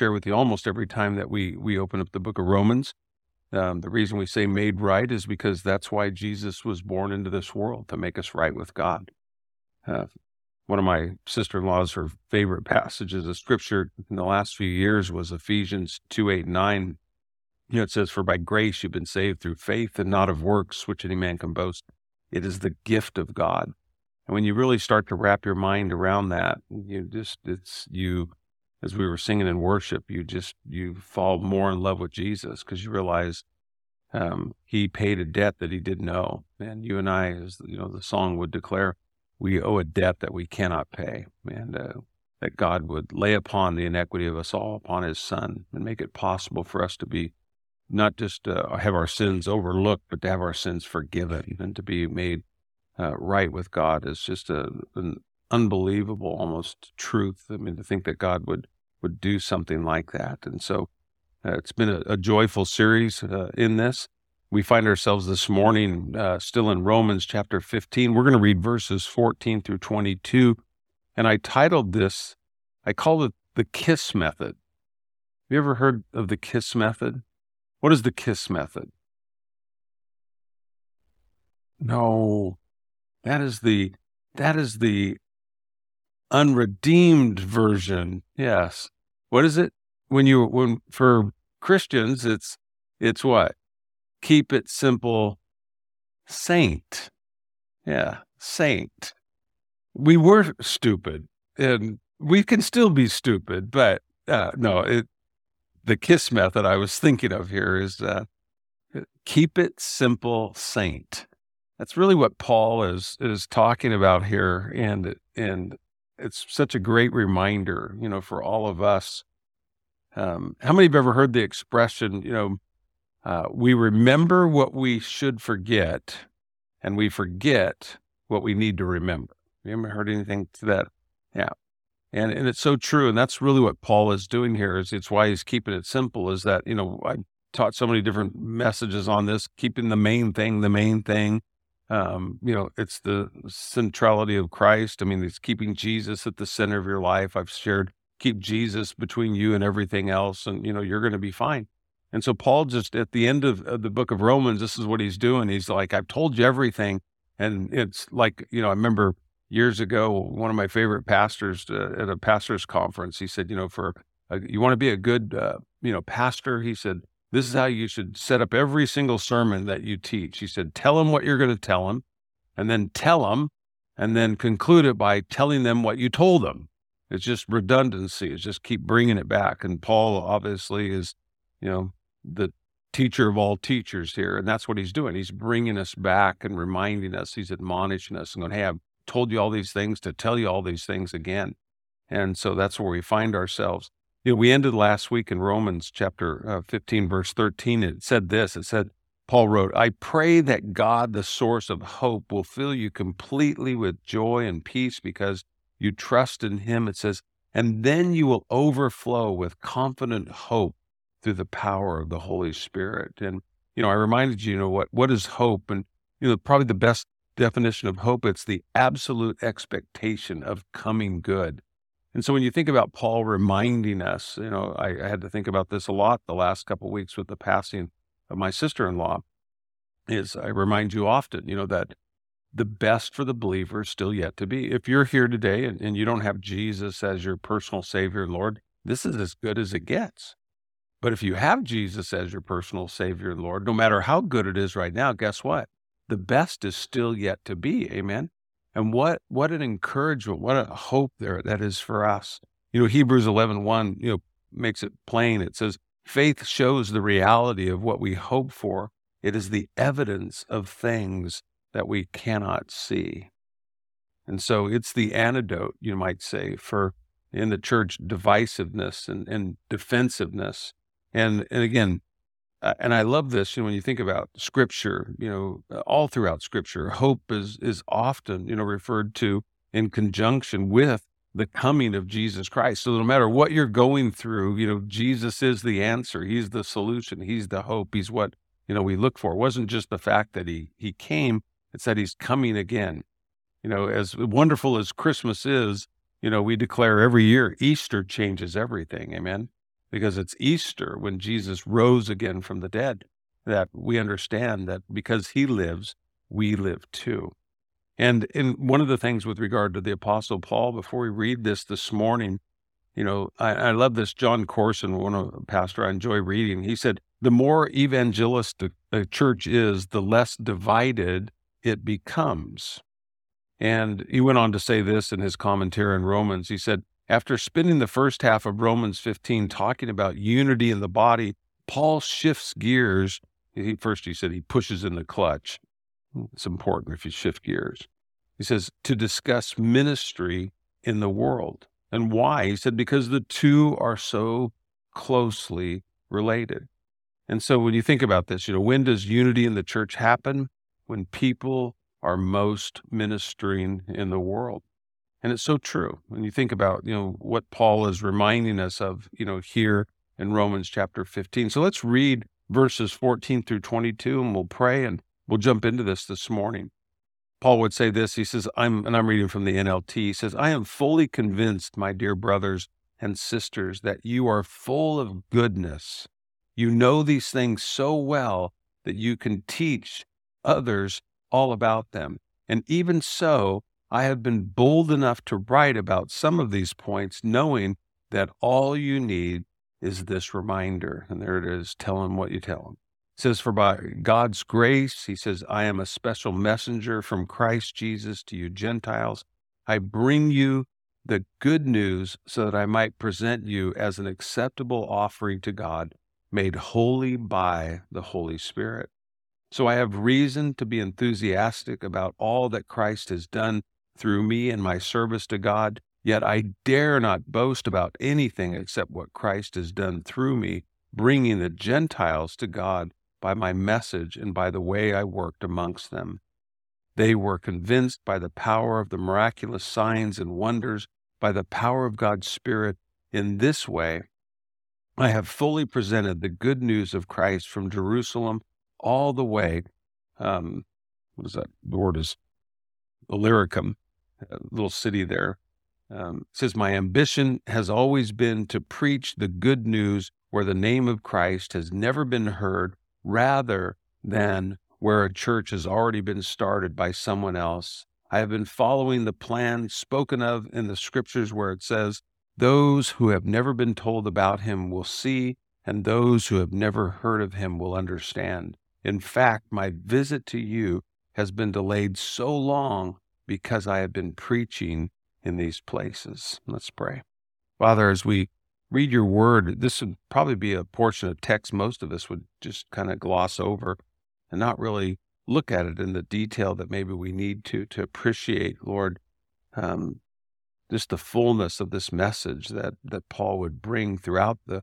share with you almost every time that we open up the book of Romans. The reason we say made right is because that's why Jesus was born into this world, to make us right with God. One of my sister-in-law's, her favorite passages of Scripture in the last few years was Ephesians 2:8-9. It says, "For by grace you've been saved through faith and not of works, which any man can boast. It is the gift of God." And when you really start to wrap your mind around that, as we were singing in worship, you fall more in love with Jesus, because you realize he paid a debt that he didn't owe. And you and I, as the song would declare, we owe a debt that we cannot pay, and that God would lay upon the iniquity of us all upon his Son, and make it possible for us to be not just have our sins overlooked, but to have our sins forgiven and to be made right with God. Is just an unbelievable, almost, truth. I mean, to think that God would do something like that. And so it's been a joyful series in this. We find ourselves this morning still in Romans chapter 15. We're going to read verses 14 through 22. And I call it the KISS method. Have you ever heard of the KISS method? What is the KISS method? No. That is the unredeemed version. Yes. What is it? When for Christians, it's what? Keep it simple, saint. Yeah, saint. We were stupid, and we can still be stupid, but the KISS method I was thinking of here is keep it simple, saint. That's really what Paul is talking about here, and it's such a great reminder, for all of us. How many have ever heard the expression, we remember what we should forget, and we forget what we need to remember. You ever heard anything to that? Yeah. And it's so true, and that's really what Paul is doing here. It's why he's keeping it simple, is that, I taught so many different messages on this, keeping the main thing. It's the centrality of Christ. I mean, it's keeping Jesus at the center of your life. I've shared, keep Jesus between you and everything else, and, you're going to be fine. And so Paul, just at the end of the book of Romans, this is what he's doing. He's like, I've told you everything. And it's like, I remember years ago, one of my favorite pastors at a pastor's conference, he said, you want to be a good, pastor, he said, this is how you should set up every single sermon that you teach. He said, tell them what you're going to tell them, and then conclude it by telling them what you told them. It's just redundancy. It's just keep bringing it back. And Paul obviously is, the teacher of all teachers here. And that's what he's doing. He's bringing us back and reminding us. He's admonishing us and going, hey, I've told you all these things to tell you all these things again. And so that's where we find ourselves. We ended last week in Romans chapter 15, verse 13. It said this, Paul wrote, I pray that God, the source of hope, will fill you completely with joy and peace because you trust in him. It says, and then you will overflow with confident hope through the power of the Holy Spirit. And, I reminded you, what is hope? And, probably the best definition of hope, it's the absolute expectation of coming good. And so when you think about Paul reminding us, I had to think about this a lot the last couple of weeks with the passing of my sister-in-law, is I remind you often, that the best for the believer is still yet to be. If you're here today and you don't have Jesus as your personal Savior and Lord, this is as good as it gets. But if you have Jesus as your personal Savior and Lord, no matter how good it is right now, guess what? The best is still yet to be. Amen. And what an encouragement, what a hope there that is for us. Hebrews 11:1, makes it plain. It says, faith shows the reality of what we hope for. It is the evidence of things that we cannot see. And so it's the antidote, you might say, for, in the church, divisiveness and defensiveness. And again, and I love this, when you think about Scripture, all throughout Scripture, hope is often, referred to in conjunction with the coming of Jesus Christ. So no matter what you're going through, Jesus is the answer. He's the solution. He's the hope. He's what, we look for. It wasn't just the fact that he came, it's that he's coming again. As wonderful as Christmas is, we declare every year, Easter changes everything. Amen. because it's Easter, when Jesus rose again from the dead, that we understand that because he lives, we live too. And in one of the things with regard to the Apostle Paul, before we read this morning, you know, I love this John Corson, pastor I enjoy reading. He said, the more evangelistic a church is, the less divided it becomes. And he went on to say this in his commentary on Romans. He said, after spending the first half of Romans 15 talking about unity in the body, Paul shifts gears. He said he pushes in the clutch. It's important if you shift gears. He says, to discuss ministry in the world. And why? He said, because the two are so closely related. And so when you think about this, you know, when does unity in the church happen? When people are most ministering in the world. And it's so true. When you think about, you know, what Paul is reminding us of, you know, here in Romans chapter 15. So let's read verses 14 through 22, and we'll pray, and we'll jump into this morning. Paul would say this, he says, I'm reading from the NLT, he says, I am fully convinced, my dear brothers and sisters, that you are full of goodness. You know these things so well that you can teach others all about them. And even so, I have been bold enough to write about some of these points, knowing that all you need is this reminder. And there it is, tell him what you tell him. It says, for by God's grace, he says, I am a special messenger from Christ Jesus to you Gentiles. I bring you the good news so that I might present you as an acceptable offering to God, made holy by the Holy Spirit. So I have reason to be enthusiastic about all that Christ has done through me and my service to God, yet I dare not boast about anything except what Christ has done through me, bringing the Gentiles to God by my message and by the way I worked amongst them. They were convinced by the power of the miraculous signs and wonders, by the power of God's Spirit. In this way, I have fully presented the good news of Christ from Jerusalem all the way, the word is Illyricum, a little city there. It says, my ambition has always been to preach the good news where the name of Christ has never been heard, rather than where a church has already been started by someone else. I have been following the plan spoken of in the scriptures where it says, those who have never been told about him will see, and those who have never heard of him will understand. In fact, my visit to you has been delayed so long because I have been preaching in these places. Let's pray. Father, as we read your word, this would probably be a portion of text most of us would just kind of gloss over and not really look at it in the detail that maybe we need to appreciate, Lord, just the fullness of this message that Paul would bring throughout the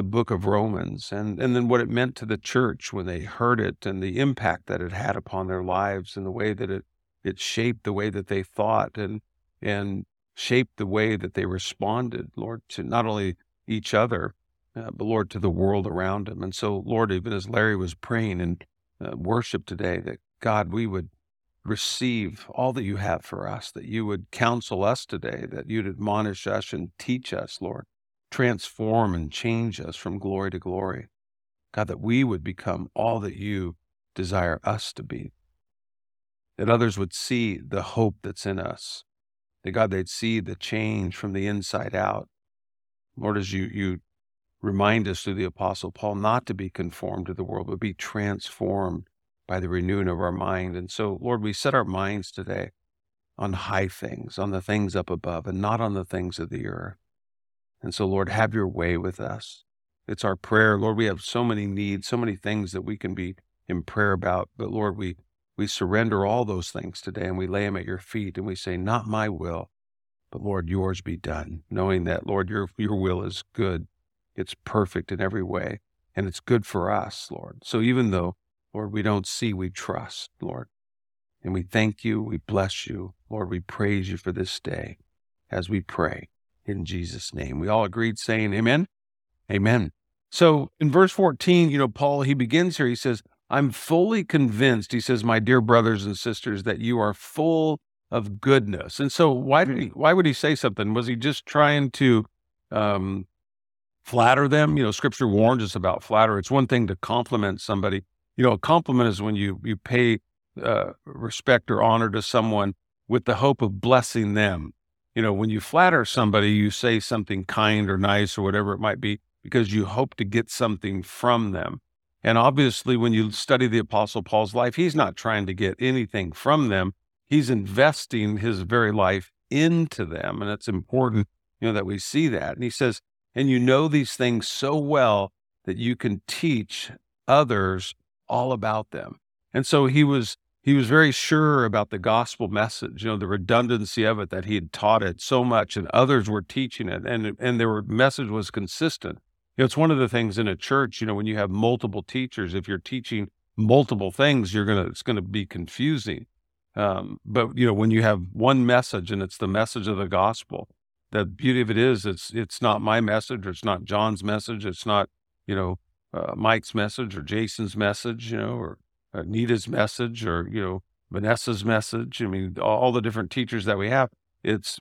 book of Romans, and then what it meant to the church when they heard it, and the impact that it had upon their lives, and the way that it shaped the way that they thought and shaped the way that they responded, Lord, to not only each other, but Lord, to the world around them. And so, Lord, even as Larry was praying in worship today, that God, we would receive all that you have for us, that you would counsel us today, that you'd admonish us and teach us, Lord, transform and change us from glory to glory. God, that we would become all that you desire us to be, that others would see the hope that's in us, that God, they'd see the change from the inside out. Lord, as you remind us through the Apostle Paul, not to be conformed to the world, but be transformed by the renewing of our mind. And so, Lord, we set our minds today on high things, on the things up above, and not on the things of the earth. And so, Lord, have your way with us. It's our prayer. Lord, we have so many needs, so many things that we can be in prayer about. But, Lord, we surrender all those things today, and we lay them at your feet, and we say, not my will, but, Lord, yours be done, knowing that, Lord, your will is good. It's perfect in every way, and it's good for us, Lord. So even though, Lord, we don't see, we trust, Lord. And we thank you, we bless you, Lord, we praise you for this day as we pray in Jesus' name. We all agreed saying amen? Amen. So in verse 14, you know, Paul, he begins here, he says, I'm fully convinced, he says, my dear brothers and sisters, that you are full of goodness. And so why would he say something? Was he just trying to flatter them. You know, Scripture warns us about flatter. It's one thing to compliment somebody. You know, a compliment is when you pay respect or honor to someone with the hope of blessing them. You know, when you flatter somebody, you say something kind or nice or whatever it might be because you hope to get something from them. And obviously, when you study the Apostle Paul's life, he's not trying to get anything from them. He's investing his very life into them. And it's important, you know, that we see that. And he says, and you know these things so well that you can teach others all about them. And so he was very sure about the gospel message, you know, the redundancy of it, that he had taught it so much and others were teaching it, and their message was consistent. You know, it's one of the things in a church, you know, when you have multiple teachers, if you're teaching multiple things, it's going to be confusing. But you know, when you have one message and it's the message of the gospel, the beauty of it is it's not my message, or it's not John's message. It's not, you know, Mike's message or Jason's message, you know, or Nita's message or, you know, Vanessa's message. I mean, all the different teachers that we have,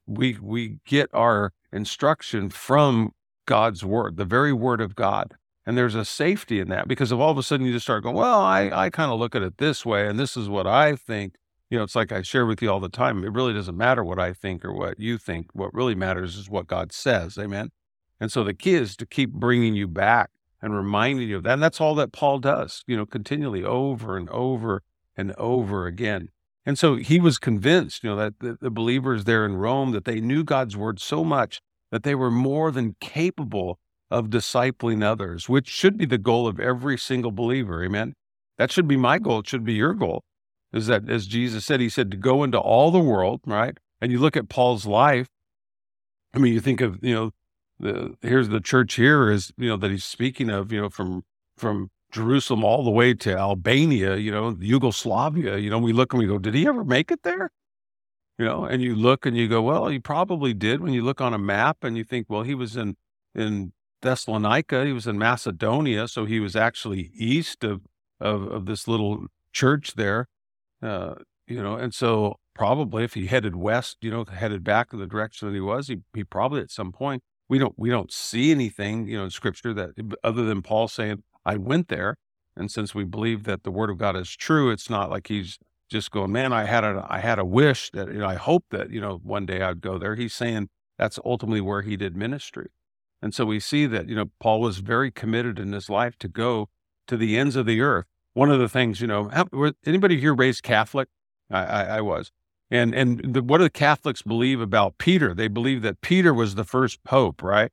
we get our instruction from God's word, the very word of God. And there's a safety in that, because if all of a sudden you just start going, well, I kind of look at it this way, and this is what I think. You know, it's like I share with you all the time. It really doesn't matter what I think or what you think. What really matters is what God says. Amen. And so the key is to keep bringing you back and reminding you of that. And that's all that Paul does, you know, continually over and over and over again. And so he was convinced, you know, that the believers there in Rome, that they knew God's word so much that they were more than capable of discipling others, which should be the goal of every single believer. Amen. That should be my goal. It should be your goal. Is that, as Jesus said, he said to go into all the world, right? And you look at Paul's life. I mean, you think of, you know, here's the church here is, you know, that he's speaking of, you know, from Jerusalem all the way to Albania, you know, Yugoslavia, you know, we look and we go, did he ever make it there? You know, and you look and you go, well, he probably did when you look on a map and you think, well, he was in Thessalonica, he was in Macedonia. So he was actually east of this little church there, you know, and so probably if he headed west, you know, headed back in the direction that he was, he probably at some point. We don't see anything, you know, in Scripture that other than Paul saying, I went there. And since we believe that the word of God is true, it's not like he's just going, man, I had a wish that, you know, I hope that, you know, one day I'd go there. He's saying that's ultimately where he did ministry. And so we see that, you know, Paul was very committed in his life to go to the ends of the earth. One of the things, you know, anybody here raised Catholic? I was. And what do the Catholics believe about Peter? They believe that Peter was the first pope, right?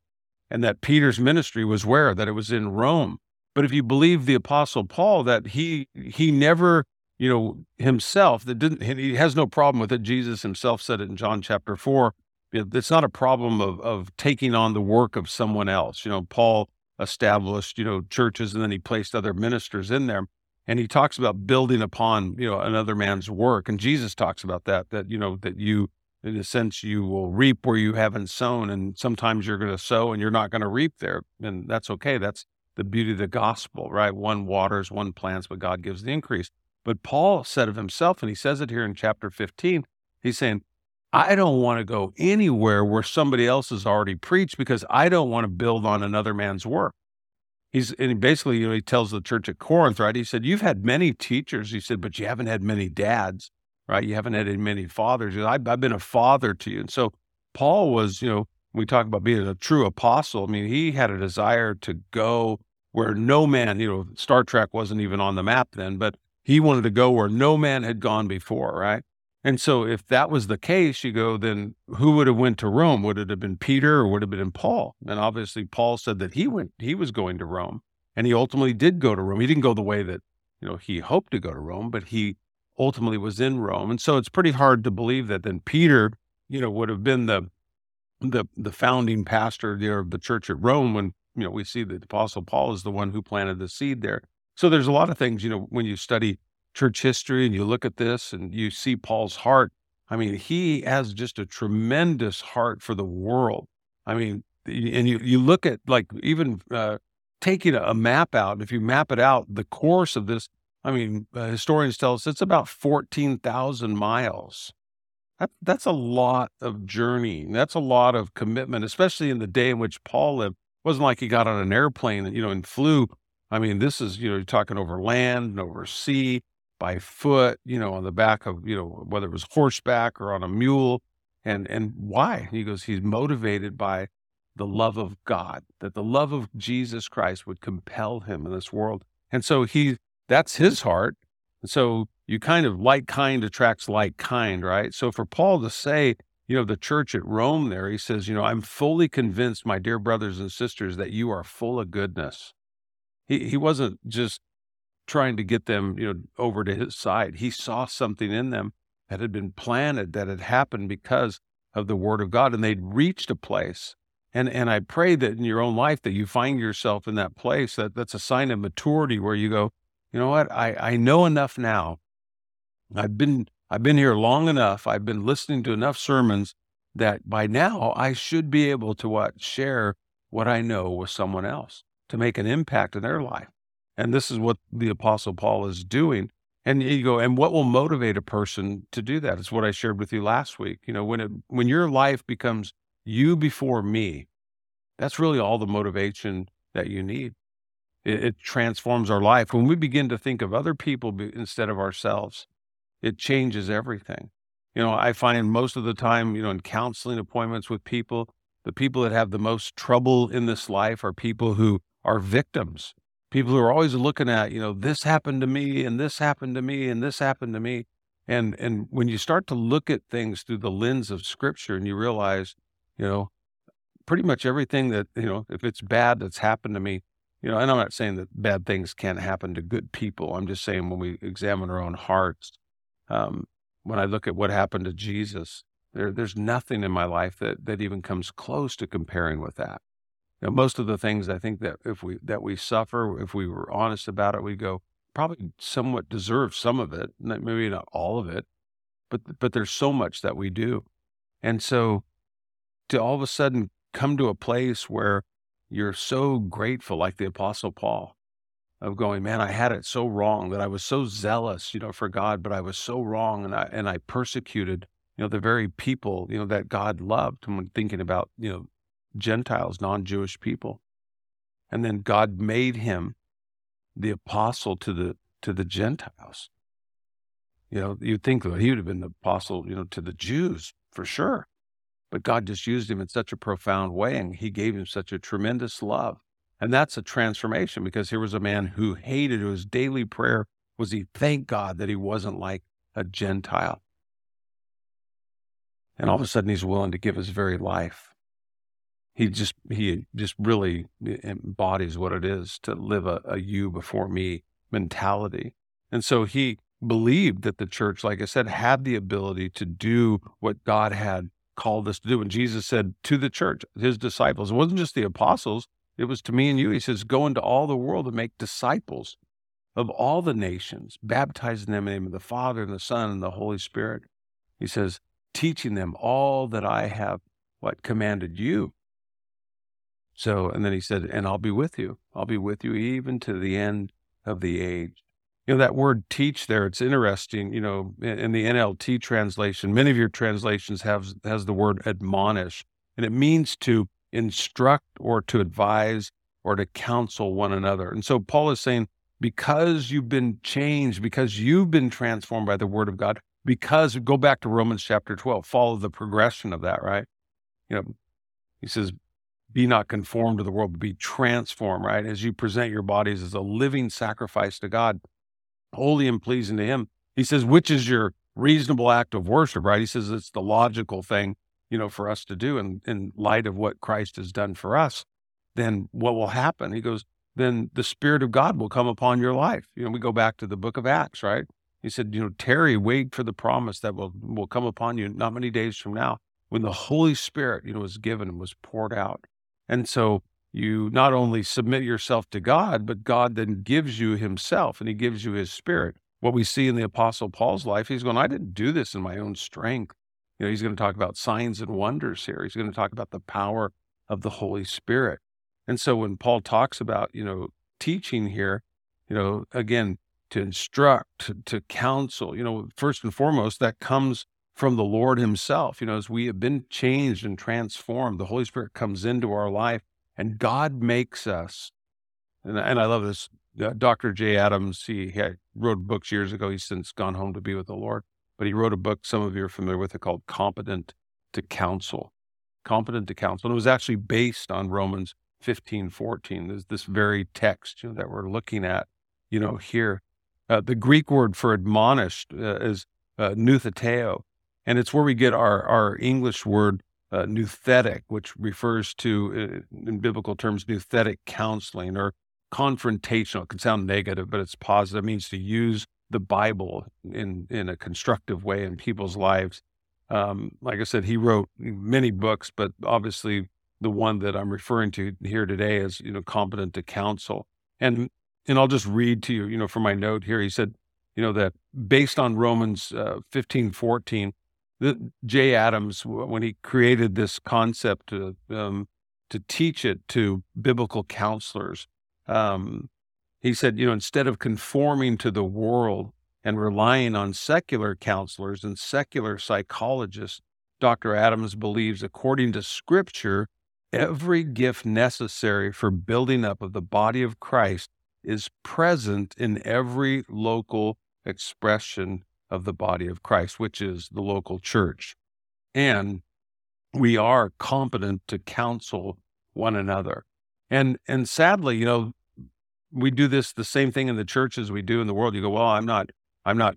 And that Peter's ministry was where? That it was in Rome. But if you believe the Apostle Paul, that he never, you know, himself, he has no problem with it. Jesus himself said it in John chapter 4. It's not a problem of taking on the work of someone else. You know, Paul established, you know, churches, and then he placed other ministers in there. And he talks about building upon, you know, another man's work. And Jesus talks about that, you know, that you, in a sense, you will reap where you haven't sown. And sometimes you're going to sow and you're not going to reap there. And that's okay. That's the beauty of the gospel, right? One waters, one plants, but God gives the increase. But Paul said of himself, and he says it here in chapter 15, he's saying, I don't want to go anywhere where somebody else has already preached, because I don't want to build on another man's work. He basically, you know, he tells the church at Corinth, right? He said, you've had many teachers. He said, but you haven't had many dads, right? You haven't had many fathers. I've been a father to you. And so Paul was, you know, we talk about being a true apostle. I mean, he had a desire to go where no man, you know, Star Trek wasn't even on the map then, but he wanted to go where no man had gone before, right? And so if that was the case, you go, then who would have went to Rome? Would it have been Peter, or would it have been Paul? And obviously Paul said that he was going to Rome, and he ultimately did go to Rome. He didn't go the way that, you know, he hoped to go to Rome, but he ultimately was in Rome. And so it's pretty hard to believe that then Peter, you know, would have been the founding pastor there of the church at Rome, when, you know, we see that the Apostle Paul is the one who planted the seed there. So there's a lot of things, you know, when you study church history and you look at this and you see Paul's heart. I mean, he has just a tremendous heart for the world. I mean, and you look at, like, even taking a map out, and if you map it out, the course of this, I mean, historians tell us it's about 14,000 miles. That's a lot of journey. That's a lot of commitment, especially in the day in which Paul lived. wasn't like he got on an airplane and, and flew. I mean, this is, you're talking over land and over sea, by foot, on the back of, whether it was horseback or on a mule. And why? He goes, he's motivated by the love of God, that the love of Jesus Christ would compel him in this world. And so that's his heart. And so you kind of, like kind attracts like kind, right? So for Paul to say, the church at Rome there, he says, I'm fully convinced, my dear brothers and sisters, that you are full of goodness. He wasn't just trying to get them, over to his side. He saw something in them that had been planted, that had happened because of the word of God, and they'd reached a place. And I pray that in your own life that you find yourself in that place, that's a sign of maturity where you go, you know what, I know enough now. I've been here long enough. I've been listening to enough sermons that by now I should be able to share what I know with someone else to make an impact in their life. And this is what the Apostle Paul is doing. And you go, and what will motivate a person to do that? It's what I shared with you last week. When your life becomes you before me, that's really all the motivation that you need. It transforms our life. When we begin to think of other people instead of ourselves, it changes everything. I find most of the time, in counseling appointments with people, the people that have the most trouble in this life are people who are victims. People who are always looking at, this happened to me, and this happened to me, and this happened to me. And when you start to look at things through the lens of Scripture and you realize, pretty much everything that, if it's bad that's happened to me, and I'm not saying that bad things can't happen to good people. I'm just saying when we examine our own hearts, when I look at what happened to Jesus, there's nothing in my life that even comes close to comparing with that. Most of the things I think that if we suffer, if we were honest about it, we go probably somewhat deserve some of it, maybe not all of it, but there's so much that we do. And so to all of a sudden come to a place where you're so grateful, like the Apostle Paul, of going, man, I had it so wrong, that I was so zealous, for God, but I was so wrong, and I persecuted, the very people, that God loved. And when thinking about, Gentiles, non-Jewish people. And then God made him the apostle to the Gentiles. You'd think that he would have been the apostle, to the Jews for sure. But God just used him in such a profound way, and he gave him such a tremendous love. And that's a transformation, because here was a man who hated, whose daily prayer was he thanked God that he wasn't like a Gentile. And all of a sudden he's willing to give his very life. He just really embodies what it is to live a you before me mentality. And so he believed that the church, like I said, had the ability to do what God had called us to do. And Jesus said to the church, his disciples, it wasn't just the apostles, it was to me and you. He says, go into all the world and make disciples of all the nations, baptizing them in the name of the Father and the Son and the Holy Spirit. He says, teaching them all that I have commanded you. So, and then he said, and I'll be with you. I'll be with you even to the end of the age. That word teach there, it's interesting, in the NLT translation, many of your translations has the word admonish, and it means to instruct or to advise or to counsel one another. And so Paul is saying, because you've been changed, because you've been transformed by the word of God, because, go back to Romans chapter 12, follow the progression of that, right? He says, be not conformed to the world, but be transformed, right? As you present your bodies as a living sacrifice to God, holy and pleasing to him. He says, which is your reasonable act of worship, right? He says, it's the logical thing, for us to do in light of what Christ has done for us. Then what will happen? He goes, then the Spirit of God will come upon your life. We go back to the book of Acts, right? He said, tarry, wait for the promise that will come upon you not many days from now, when the Holy Spirit, was given and was poured out. And so you not only submit yourself to God, but God then gives you himself, and he gives you his Spirit. What we see in the Apostle Paul's life, he's going, I didn't do this in my own strength. He's going to talk about signs and wonders here. He's going to talk about the power of the Holy Spirit. And so when Paul talks about, teaching here, again, to instruct, to counsel, first and foremost, that comes from the Lord himself. As we have been changed and transformed, the Holy Spirit comes into our life And God makes us, and I love this, Dr. Jay Adams, he wrote books years ago. He's since gone home to be with the Lord. But he wrote a book, some of you are familiar with it, called Competent to Counsel. Competent to Counsel. And it was actually based on Romans 15:14. There's this very text that we're looking at here. The Greek word for admonished is nouthetao. And it's where we get our English word nouthetic, which refers to, in biblical terms, nouthetic counseling or confrontational. It can sound negative, but it's positive. It means to use the Bible in a constructive way in people's lives. Like I said, he wrote many books, but obviously the one that I'm referring to here today is, Competent to Counsel. And I'll just read to you, from my note here. He said, that based on Romans 15:14, Jay Adams, when he created this concept to teach it to biblical counselors, he said, instead of conforming to the world and relying on secular counselors and secular psychologists, Dr. Adams believes, according to Scripture, every gift necessary for building up of the body of Christ is present in every local expression of the body of Christ, which is the local church. And we are competent to counsel one another. And sadly, we do the same thing in the church as we do in the world. You go, well, I'm not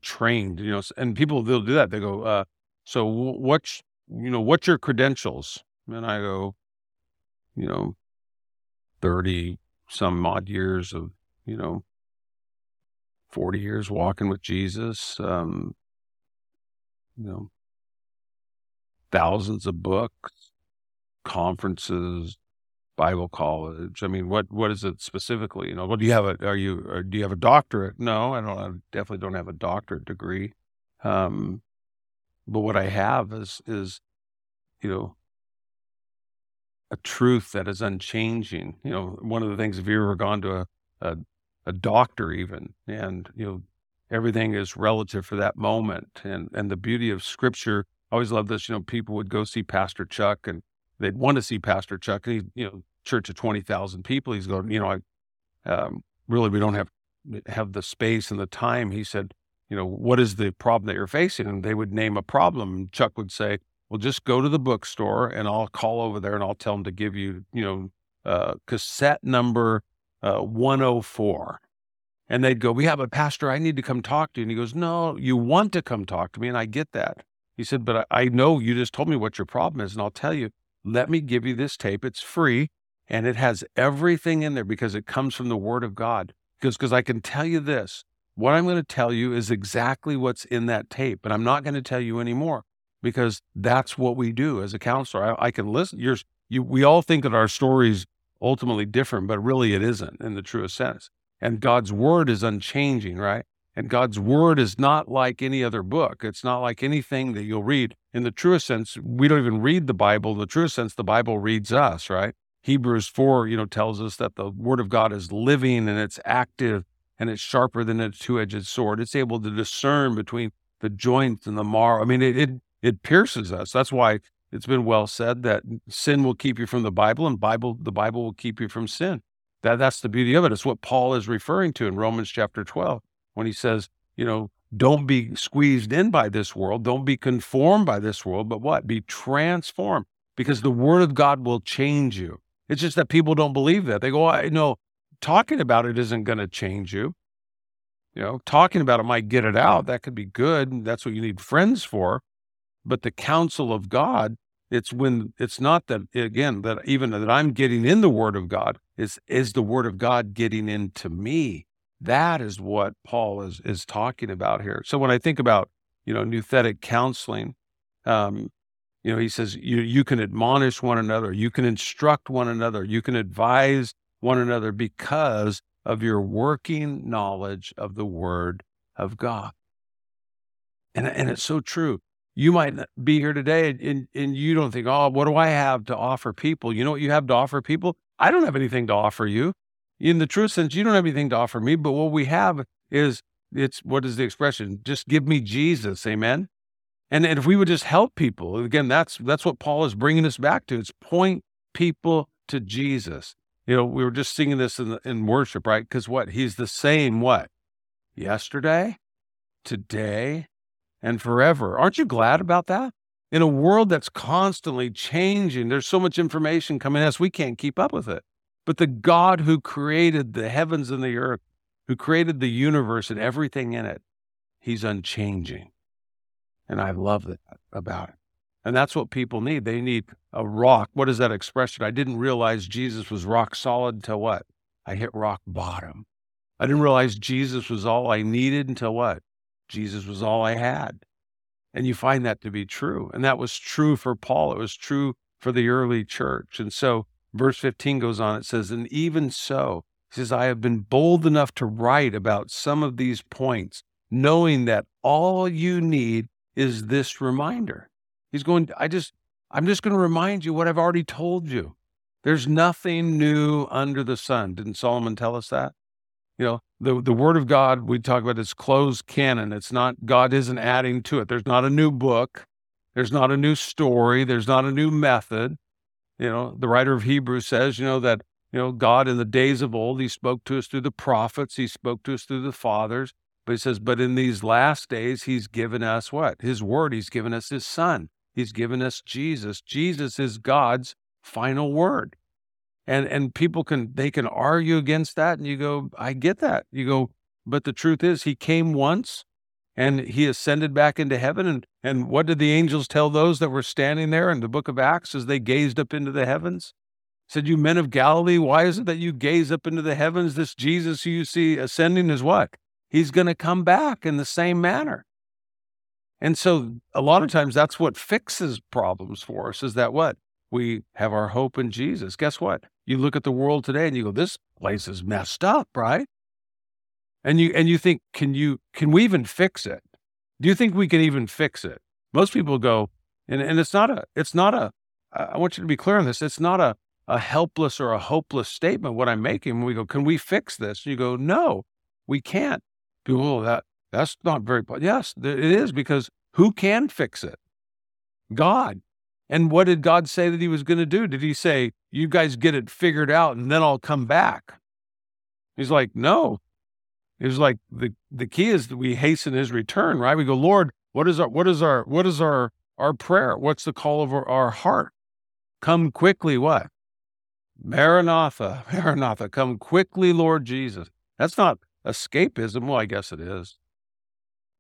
trained, and people, they'll do that. They go, so what's your credentials? And I go, 30 some odd years of, 40 years walking with Jesus, thousands of books, conferences, Bible college. I mean, what is it specifically? What do you have? Do you have a doctorate? No, I don't. I definitely don't have a doctorate degree. But what I have is, a truth that is unchanging. One of the things, if you've ever gone to a doctor even, and, everything is relative for that moment. And the beauty of Scripture, I always love this, people would go see Pastor Chuck, and they'd want to see Pastor Chuck. And he, church of 20,000 people, he's going, really, we don't have the space and the time. He said, what is the problem that you're facing? And they would name a problem. And Chuck would say, well, just go to the bookstore and I'll call over there and I'll tell them to give you, cassette number 104. And they'd go, we have a pastor, I need to come talk to you. And he goes, no, you want to come talk to me. And I get that. He said, but I know you just told me what your problem is, and I'll tell you, let me give you this tape. It's free, and it has everything in there because it comes from the Word of God. Because I can tell you this, what I'm going to tell you is exactly what's in that tape, and I'm not going to tell you anymore because that's what we do as a counselor. I can listen. We all think that our story's ultimately different, but really it isn't in the truest sense. And God's Word is unchanging, right? And God's Word is not like any other book. It's not like anything that you'll read. In the truest sense, we don't even read the Bible. In the truest sense, the Bible reads us, right? Hebrews 4, tells us that the Word of God is living and it's active and it's sharper than a two-edged sword. It's able to discern between the joints and the marrow. I mean, it pierces us. That's why it's been well said that sin will keep you from the Bible, and the Bible will keep you from sin. That's the beauty of it. It's what Paul is referring to in Romans chapter 12. When he says, don't be squeezed in by this world, don't be conformed by this world, but what? Be transformed, because the Word of God will change you. It's just that people don't believe that. They go, talking about it isn't going to change you. Talking about it might get it out. That could be good, and that's what you need friends for. But the counsel of God, it's not that, again, that even that I'm getting in the Word of God, is the Word of God getting into me? That is what Paul is talking about here. So when I think about, nouthetic counseling, he says, you can admonish one another, you can instruct one another, you can advise one another because of your working knowledge of the Word of God. And it's so true. You might be here today and you don't think, oh, what do I have to offer people? You know what you have to offer people? I don't have anything to offer you. In the true sense, you don't have anything to offer me, but what we have is, what is the expression? Just give me Jesus, amen? And if we would just help people, again, that's what Paul is bringing us back to. It's point people to Jesus. You know, we were just singing this in worship, right? Because what? He's the same what? Yesterday, today, and forever. Aren't you glad about that? In a world that's constantly changing, there's so much information coming at us, we can't keep up with it. But the God who created the heavens and the earth, who created the universe and everything in it, he's unchanging. And I love that about it. And that's what people need. They need a rock. What is that expression? I didn't realize Jesus was rock solid until what? I hit rock bottom. I didn't realize Jesus was all I needed until what? Jesus was all I had. And you find that to be true. And that was true for Paul. It was true for the early church. And so verse 15 goes on. It says, and even so, he says, I have been bold enough to write about some of these points, knowing that all you need is this reminder. He's going, I'm just going to remind you what I've already told you. There's nothing new under the sun. Didn't Solomon tell us that? You know, the word of God, we talk about it's closed canon. It's not, God isn't adding to it. There's not a new book. There's not a new story. There's not a new method. You know, the writer of Hebrews says, you know, that, you know, God in the days of old, he spoke to us through the prophets. He spoke to us through the fathers. But he says, but in these last days, he's given us what? His word. He's given us his son. He's given us Jesus. Jesus is God's final word. And people can argue against that, and you go, I get that. You go, but the truth is he came once and he ascended back into heaven. And what did the angels tell those that were standing there in the book of Acts as they gazed up into the heavens? Said, you men of Galilee, why is it that you gaze up into the heavens? This Jesus who you see ascending is what? He's going to come back in the same manner. And so a lot of times that's what fixes problems for us, is that what? We have our hope in Jesus. Guess what? You look at the world today and you go, this place is messed up, right? And you think, can we even fix it? Do you think we can even fix it? Most people go, and it's not a, I want you to be clear on this. It's not a helpless or a hopeless statement, what I'm making. When we go, can we fix this? And you go, no, we can't. People go, that's not very, yes, it is, because who can fix it? God. And what did God say that he was going to do? Did he say, you guys get it figured out and then I'll come back? He's like, no. He was like, the key is that we hasten his return, right? We go, Lord, what is our prayer? What's the call of our heart? Come quickly, what? Maranatha, Maranatha, come quickly, Lord Jesus. That's not escapism. Well, I guess it is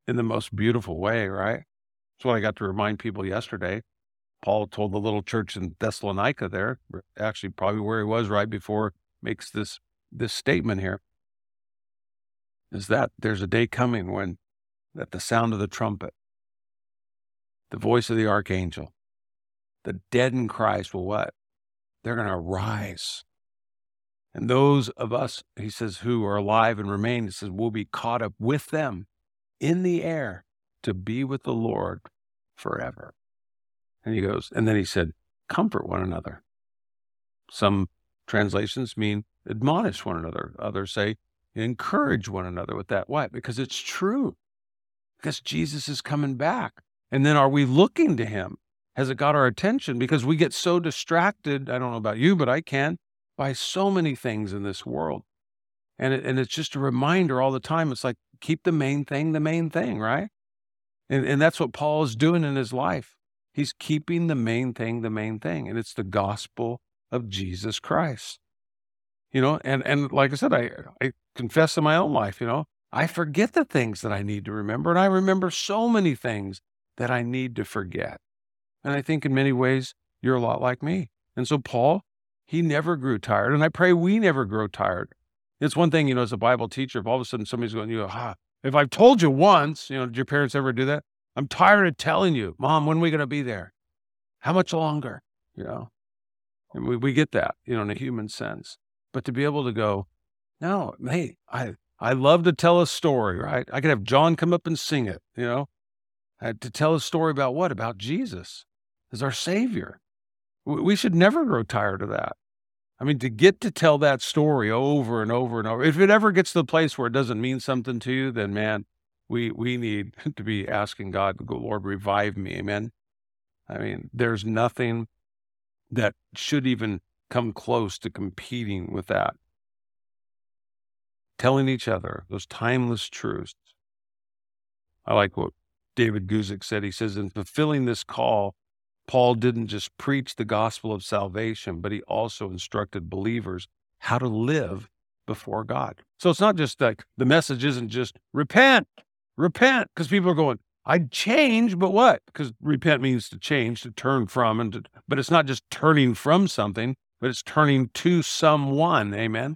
in the most beautiful way, right? That's what I got to remind people yesterday. Paul told the little church in Thessalonica there, actually probably where he was right before, makes this statement here, is that there's a day coming when, at the sound of the trumpet, the voice of the archangel, the dead in Christ will what? They're going to rise. And those of us, he says, who are alive and remain, he says, we'll be caught up with them in the air to be with the Lord forever. And he goes, and then he said, comfort one another. Some translations mean admonish one another. Others say encourage one another with that. Why? Because it's true. Because Jesus is coming back. And then are we looking to him? Has it got our attention? Because we get so distracted, I don't know about you, but I can, by so many things in this world. And it's just a reminder all the time. It's like, keep the main thing, right? And that's what Paul is doing in his life. He's keeping the main thing, and it's the gospel of Jesus Christ. You know, and like I said, I confess in my own life, you know, I forget the things that I need to remember, and I remember so many things that I need to forget. And I think in many ways, you're a lot like me. And so Paul, he never grew tired, and I pray we never grow tired. It's one thing, you know, as a Bible teacher, if all of a sudden somebody's going, you go, if I've told you once, you know, did your parents ever do that? I'm tired of telling you, Mom, when are we going to be there? How much longer? You know, and we get that, you know, in a human sense. But to be able to go, no, hey, I love to tell a story, right? I could have John come up and sing it, you know, to tell a story about what? About Jesus as our Savior. We should never grow tired of that. I mean, to get to tell that story over and over and over, if it ever gets to the place where it doesn't mean something to you, then man, we need to be asking God to go, Lord, revive me. Amen. I mean, there's nothing that should even come close to competing with that. Telling each other those timeless truths. I like what David Guzik said. He says, in fulfilling this call, Paul didn't just preach the gospel of salvation, but he also instructed believers how to live before God. So it's not just like the message isn't just repent, because people are going, I'd change, but what? Because repent means to change, to turn from, but it's not just turning from something, but it's turning to someone. Amen.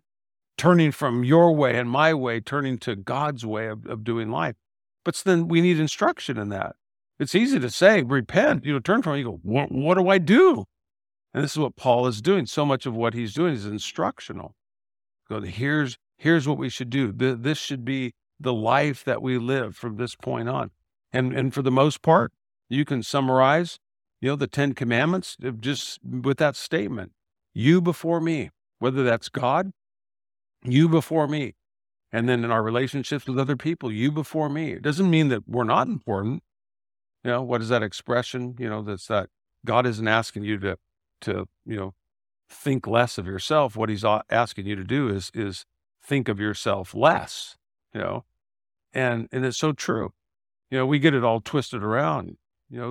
Turning from your way and my way, turning to God's way of doing life. But so then we need instruction in that. It's easy to say, repent, turn from it. You go, what do I do? And this is what Paul is doing. So much of what he's doing is instructional. Go, here's what we should do. This should be the life that we live from this point on. And for the most part, you can summarize, the 10 commandments just with that statement. You before me, whether that's God, you before me. And then in our relationships with other people, you before me. It doesn't mean that we're not important. What is that expression? That's that God isn't asking you to think less of yourself. What he's asking you to do is think of yourself less, and it's so true. We get it all twisted around.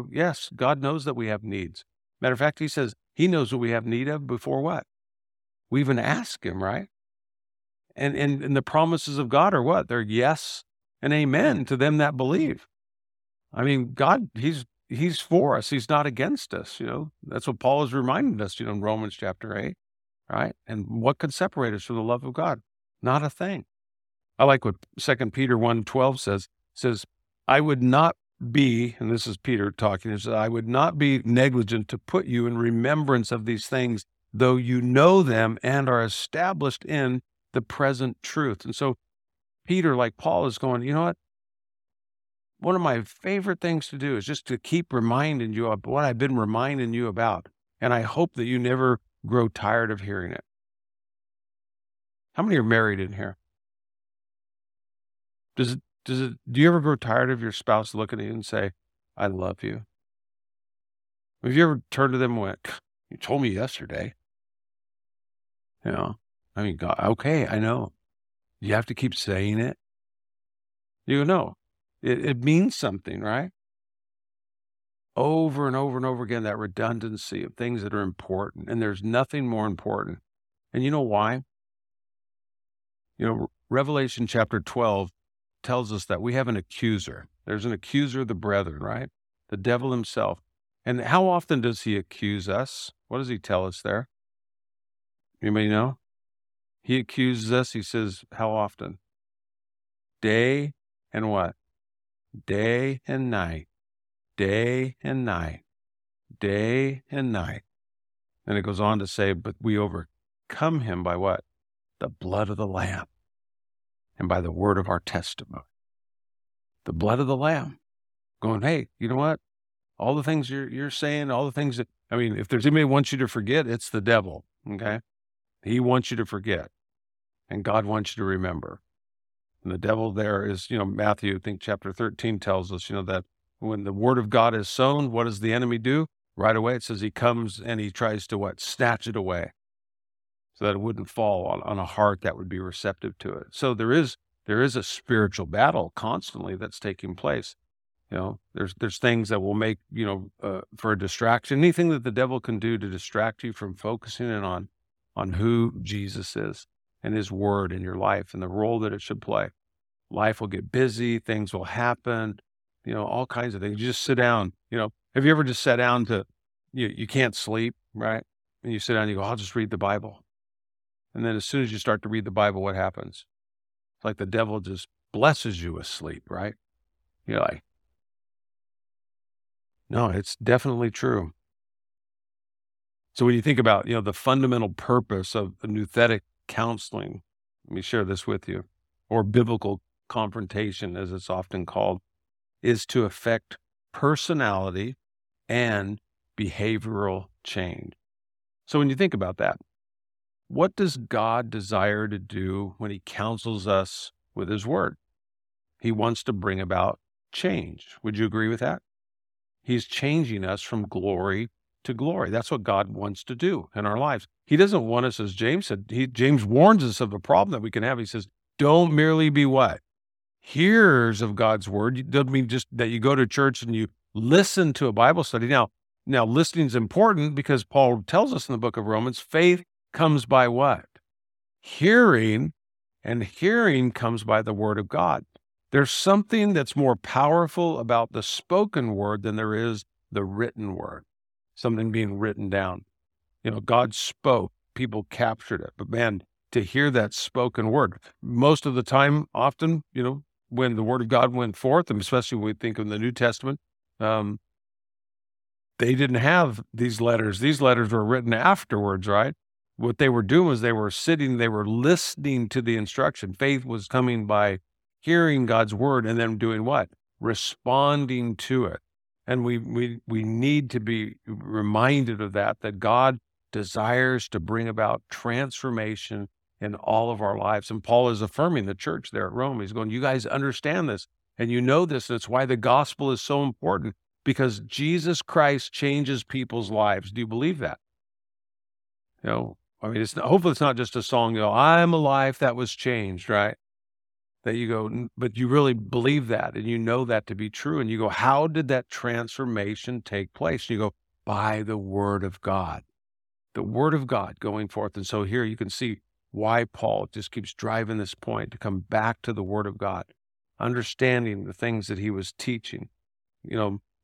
Yes, God knows that we have needs. Matter of fact, he says he knows what we have need of before what? We even ask him, right? And the promises of God are what? They're yes and amen to them that believe. I mean, God, he's for us. He's not against us. That's what Paul is reminding us, in Romans chapter 8, right? And what could separate us from the love of God? Not a thing. I like what 2 Peter 1:12 says. It says, I would not be, and this is Peter talking, he says, I would not be negligent to put you in remembrance of these things, though you know them and are established in the present truth. And so Peter, like Paul, is going, what? One of my favorite things to do is just to keep reminding you of what I've been reminding you about. And I hope that you never grow tired of hearing it. How many are married in here? Do you ever grow tired of your spouse looking at you and say, I love you? Have you ever turned to them and went, you told me yesterday? I mean, God, okay, I know. You have to keep saying it. You know, it means something, right? Over and over and over again, that redundancy of things that are important, and there's nothing more important. And you know why? Revelation chapter 12 tells us that we have an accuser. There's an accuser of the brethren, right? The devil himself. And how often does he accuse us? What does he tell us there? Anybody know? He accuses us, he says, how often? Day and what? Day and night. Day and night. Day and night. And it goes on to say, but we overcome him by what? The blood of the Lamb and by the word of our testimony. The blood of the Lamb. Going, hey, you know what? All the things you're saying, all the things that, I mean, if there's anybody who wants you to forget, it's the devil, okay? He wants you to forget, and God wants you to remember. And the devil there is, Matthew, I think chapter 13 tells us, that when the word of God is sown, what does the enemy do? Right away, it says he comes and he tries to what? Snatch it away so that it wouldn't fall on a heart that would be receptive to it. So there is a spiritual battle constantly that's taking place. There's things that will make, for a distraction, anything that the devil can do to distract you from focusing in on who Jesus is and his word in your life and the role that it should play. Life will get busy. Things will happen, all kinds of things. You just sit down, have you ever just sat down to, you can't sleep, right? And you sit down and you go, I'll just read the Bible. And then as soon as you start to read the Bible, what happens? It's like the devil just blesses you with sleep, right? You're like, no, it's definitely true. So when you think about, the fundamental purpose of nouthetic counseling, let me share this with you, or biblical confrontation, as it's often called, is to affect personality and behavioral change. So when you think about that, what does God desire to do when he counsels us with his word? He wants to bring about change. Would you agree with that? He's changing us from glory to glory. That's what God wants to do in our lives. He doesn't want us, as James said, James warns us of a problem that we can have. He says, don't merely be what? Hearers of God's word. It doesn't mean just that you go to church and you listen to a Bible study. Now listening is important because Paul tells us in the book of Romans, faith comes by what? Hearing, and hearing comes by the word of God. There's something that's more powerful about the spoken word than there is the written word, something being written down. God spoke, people captured it, but man, to hear that spoken word. Most of the time, often, when the word of God went forth, and especially when we think of the New Testament, they didn't have these letters. These letters were written afterwards, right? What they were doing was they were listening to the instruction. Faith was coming by hearing God's word and then doing what? Responding to it. And we need to be reminded of that God desires to bring about transformation in all of our lives. And Paul is affirming the church there at Rome. He's going, you guys understand this, and you know this. That's why the gospel is so important, because Jesus Christ changes people's lives. Do you believe that? Hopefully it's not just a song, I'm a life that was changed, right? That you go, but you really believe that, and you know that to be true. And you go, how did that transformation take place? And you go, by the word of God. The word of God going forth. And so here you can see why Paul just keeps driving this point to come back to the word of God, understanding the things that he was teaching.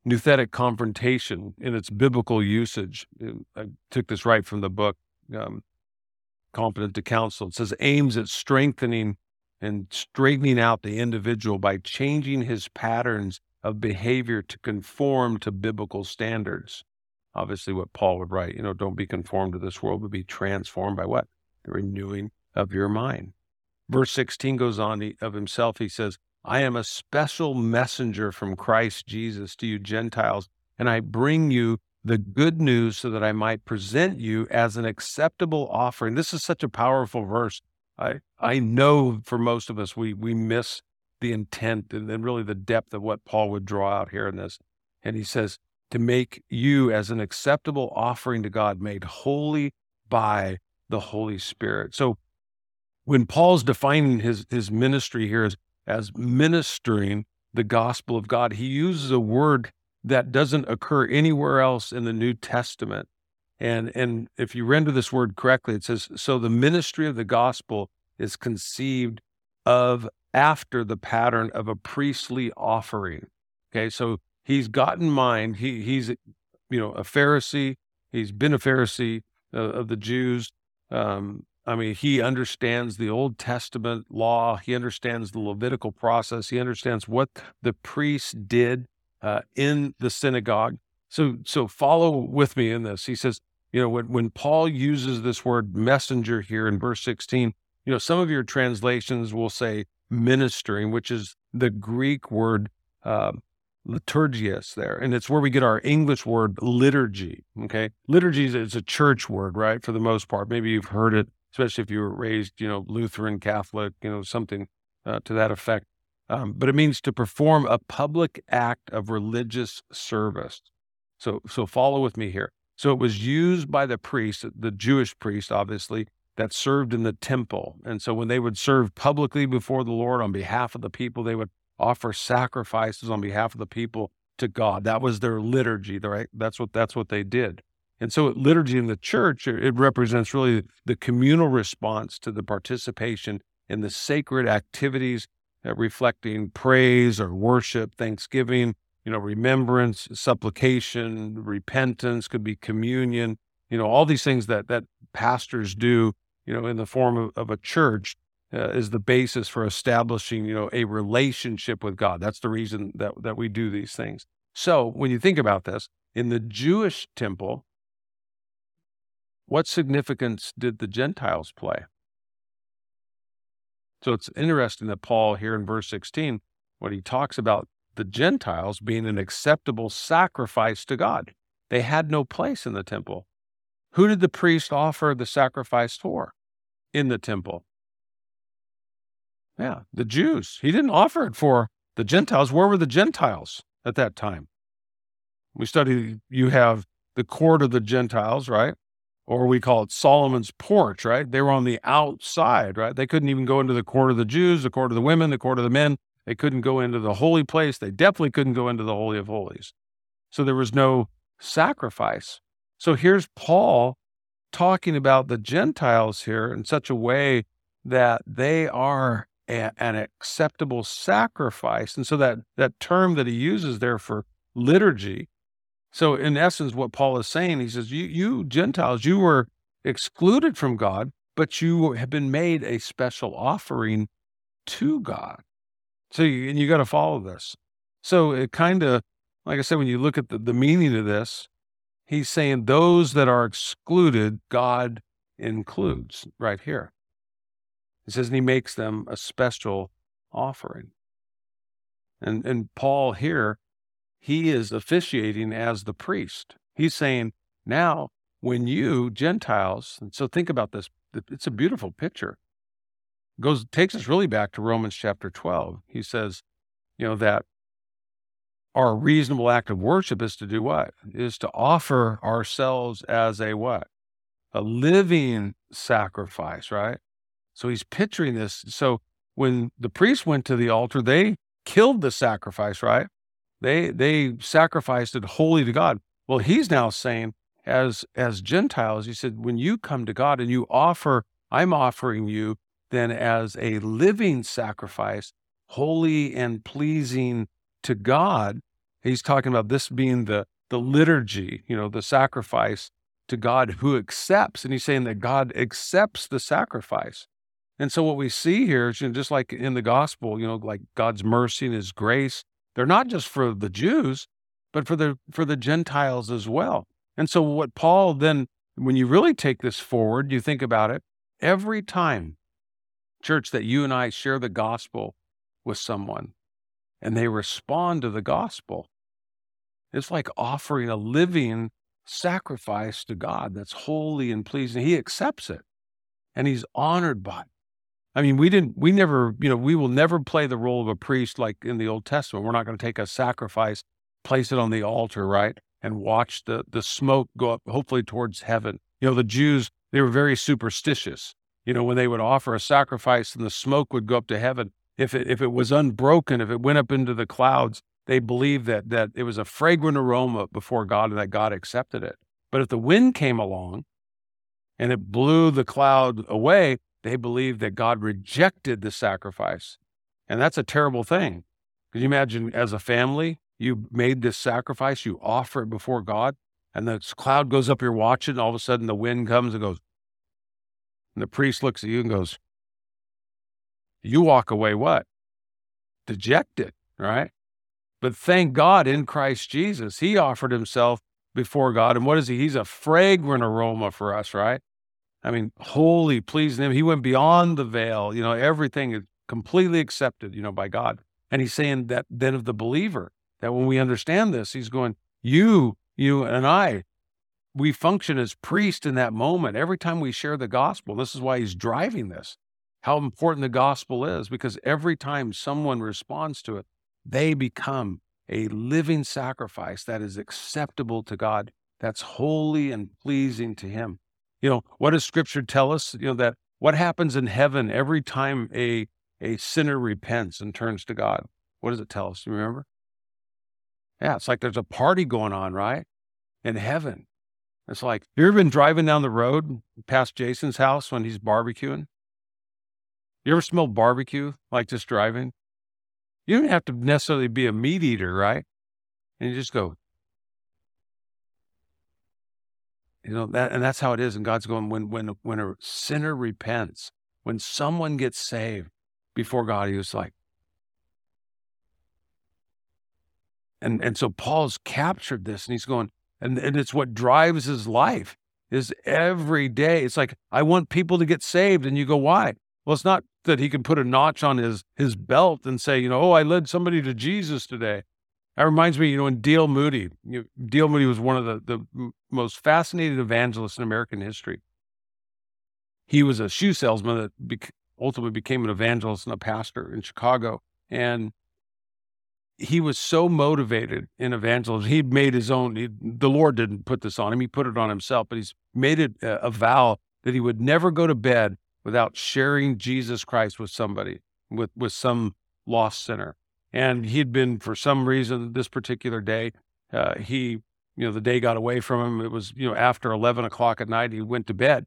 Nouthetic confrontation in its biblical usage. I took this right from the book, Competent to Counsel. It says, aims at strengthening and straightening out the individual by changing his patterns of behavior to conform to biblical standards. Obviously, what Paul would write, don't be conformed to this world, but be transformed by what? The renewing of your mind. Verse 16 goes on of himself. He says, I am a special messenger from Christ Jesus to you Gentiles, and I bring you the good news so that I might present you as an acceptable offering. This is such a powerful verse. I know for most of us, we miss the intent and really the depth of what Paul would draw out here in this. And he says, to make you as an acceptable offering to God, made holy by the Holy Spirit. So when Paul's defining his ministry here as ministering the gospel of God, he uses a word that doesn't occur anywhere else in the New Testament. And if you render this word correctly, it says, so the ministry of the gospel is conceived of after the pattern of a priestly offering. Okay, so he's got in mind, he's a Pharisee. He's been a Pharisee of the Jews. He understands the Old Testament law. He understands the Levitical process. He understands what the priests did in the synagogue. So follow with me in this. He says, when Paul uses this word messenger here in verse 16, some of your translations will say ministering, which is the Greek word, liturgias there. And it's where we get our English word liturgy, okay? Liturgy is a church word, right? For the most part, maybe you've heard it, especially if you were raised, Lutheran, Catholic, something to that effect. But it means to perform a public act of religious service. So follow with me here. So it was used by the priest, the Jewish priest, obviously, that served in the temple. And so when they would serve publicly before the Lord on behalf of the people, they would offer sacrifices on behalf of the people to God. That was their liturgy, right? That's what they did. And so liturgy in the church, it represents really the communal response to the participation in the sacred activities reflecting praise or worship, thanksgiving, remembrance, supplication, repentance, could be communion, all these things that pastors do, in the form of a church. Is the basis for establishing, a relationship with God. That's the reason that we do these things. So when you think about this, in the Jewish temple, what significance did the Gentiles play? So it's interesting that Paul here in verse 16, when he talks about the Gentiles being an acceptable sacrifice to God, they had no place in the temple. Who did the priest offer the sacrifice for in the temple? Yeah, the Jews. He didn't offer it for the Gentiles. Where were the Gentiles at that time? We studied, you have the court of the Gentiles, right? Or we call it Solomon's porch, right? They were on the outside, right? They couldn't even go into the court of the Jews, the court of the women, the court of the men. They couldn't go into the holy place. They definitely couldn't go into the Holy of Holies. So there was no sacrifice. So here's Paul talking about the Gentiles here in such a way that they are an acceptable sacrifice. And so that term that he uses there for liturgy, so in essence, what Paul is saying, he says, you Gentiles, you were excluded from God, but you have been made a special offering to God. So you got to follow this. So it kind of, like I said, when you look at the meaning of this, he's saying those that are excluded, God includes right here. He says, and he makes them a special offering. And Paul here, he is officiating as the priest. He's saying, now, when you Gentiles, and so think about this, it's a beautiful picture. Takes us really back to Romans chapter 12. He says, that our reasonable act of worship is to do what? Is to offer ourselves as a what? A living sacrifice, right? So he's picturing this. So when the priests went to the altar, they killed the sacrifice, right? They sacrificed it wholly to God. Well, he's now saying, as Gentiles, he said, when you come to God and you offer, I'm offering you then as a living sacrifice, holy and pleasing to God. He's talking about this being the liturgy, the sacrifice to God who accepts. And he's saying that God accepts the sacrifice. And so what we see here is, just like in the gospel, like God's mercy and his grace, they're not just for the Jews, but for the Gentiles as well. And so what Paul then, when you really take this forward, you think about it, every time, church, that you and I share the gospel with someone and they respond to the gospel, it's like offering a living sacrifice to God that's holy and pleasing. He accepts it and he's honored by it. I mean, we will never play the role of a priest like in the Old Testament. We're not going to take a sacrifice, place it on the altar, right? And watch the smoke go up, hopefully towards heaven. The Jews, they were very superstitious. When they would offer a sacrifice and the smoke would go up to heaven, if it was unbroken, if it went up into the clouds, they believed that it was a fragrant aroma before God and that God accepted it. But if the wind came along and it blew the cloud away, they believed that God rejected the sacrifice. And that's a terrible thing. Could you imagine, as a family, you made this sacrifice, you offer it before God, and the cloud goes up, you're watching, and all of a sudden the wind comes and goes, and the priest looks at you and goes, you walk away what? Dejected, right? But thank God in Christ Jesus, he offered himself before God. And what is he? He's a fragrant aroma for us, right? I mean, holy, pleasing him. He went beyond the veil. Everything is completely accepted, by God. And he's saying that then of the believer, that when we understand this, he's going, you and I, we function as priests in that moment. Every time we share the gospel, this is why he's driving this, how important the gospel is, because every time someone responds to it, they become a living sacrifice that is acceptable to God, that's holy and pleasing to him. What does Scripture tell us? That what happens in heaven every time a sinner repents and turns to God? What does it tell us? Do you remember? Yeah, it's like there's a party going on, right? In heaven. It's like, you ever been driving down the road past Jason's house when he's barbecuing? You ever smell barbecue, like just driving? You don't have to necessarily be a meat eater, right? And you just go, that, and that's how it is. And God's going, when a sinner repents, when someone gets saved before God, he was like, and so Paul's captured this, and he's going, and it's what drives his life is every day. It's like, I want people to get saved. And you go, why? Well, it's not that he can put a notch on his belt and say, I led somebody to Jesus today. That reminds me, when D.L. Moody, D.L. Moody was one of the most fascinating evangelists in American history. He was a shoe salesman that ultimately became an evangelist and a pastor in Chicago. And he was so motivated in evangelism. He'd made his own, the Lord didn't put this on him. He put it on himself, but he's made it a vow that he would never go to bed without sharing Jesus Christ with somebody, with some lost sinner. And he'd been, for some reason, this particular day, the day got away from him. It was, after 11 o'clock at night, he went to bed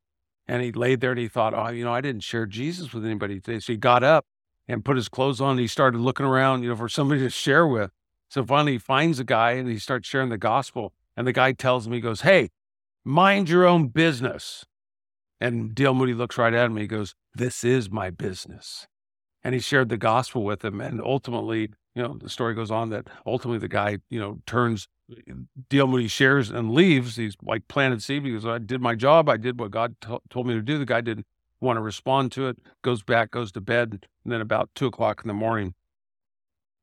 and he laid there and he thought, I didn't share Jesus with anybody today. So he got up and put his clothes on and he started looking around, for somebody to share with. So finally he finds a guy and he starts sharing the gospel. And the guy tells him, he goes, "Hey, mind your own business." And D. L. Moody looks right at him and he goes, "This is my business." And he shared the gospel with him. And ultimately, the story goes on that ultimately the guy, turns, D. L. Moody shares and leaves. He's like planted seed because I did my job. I did what God told me to do. The guy didn't want to respond to it, goes back, goes to bed. And then about 2 o'clock in the morning,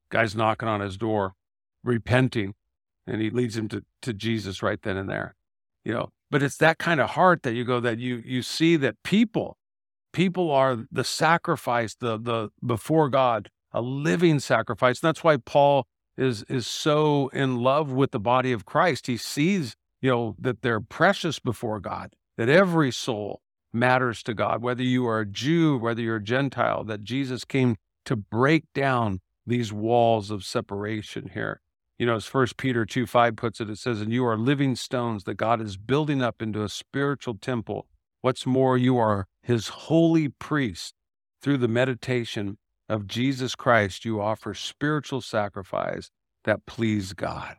guy's knocking on his door, repenting. And he leads him to Jesus right then and there, But it's that kind of heart that you go, that you see that people are the sacrifice, the before God, a living sacrifice. And that's why Paul is so in love with the body of Christ. He sees, that they're precious before God, that every soul matters to God, whether you are a Jew, whether you're a Gentile, that Jesus came to break down these walls of separation here. As 1 Peter 2:5 puts it, it says, "And you are living stones that God is building up into a spiritual temple. What's more, you are his holy priest. Through the meditation of Jesus Christ, you offer spiritual sacrifice that please God."